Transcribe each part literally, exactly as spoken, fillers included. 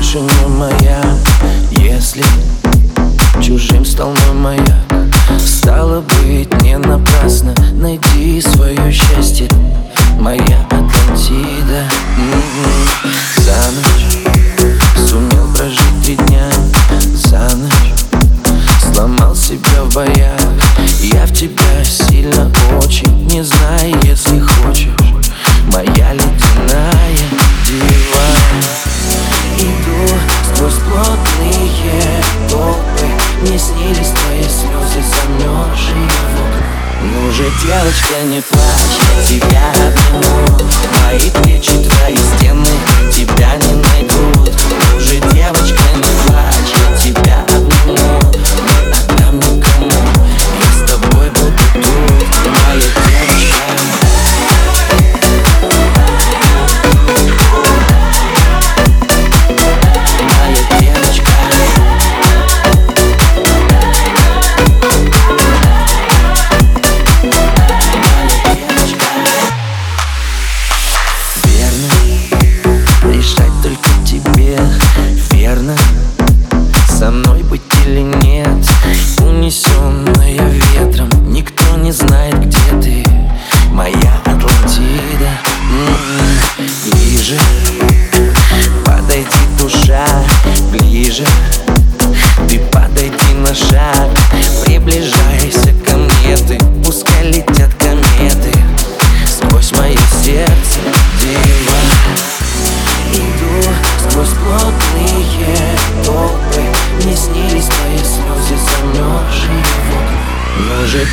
больше не моя. Если чужим стал мой маяк, стало быть не напрасно. Найди свое счастье, моя Атлантида. Mm-hmm. За ночь сумел прожить три дня, за ночь сломал себя в боях. Я в тебя сильно очень, не знаю, если хочешь, моя ледяная дива. Иду сквозь плотные толпы, мне снились твои слезы, замерзшие в окна. Ну же, девочка, не плачь, я тебя обниму. Мои плечи, твои стены, тебя не найдут. Ну же, девочка, не плачь, я тебя обниму.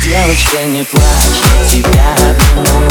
Девочка, не плачь, я тебя обниму.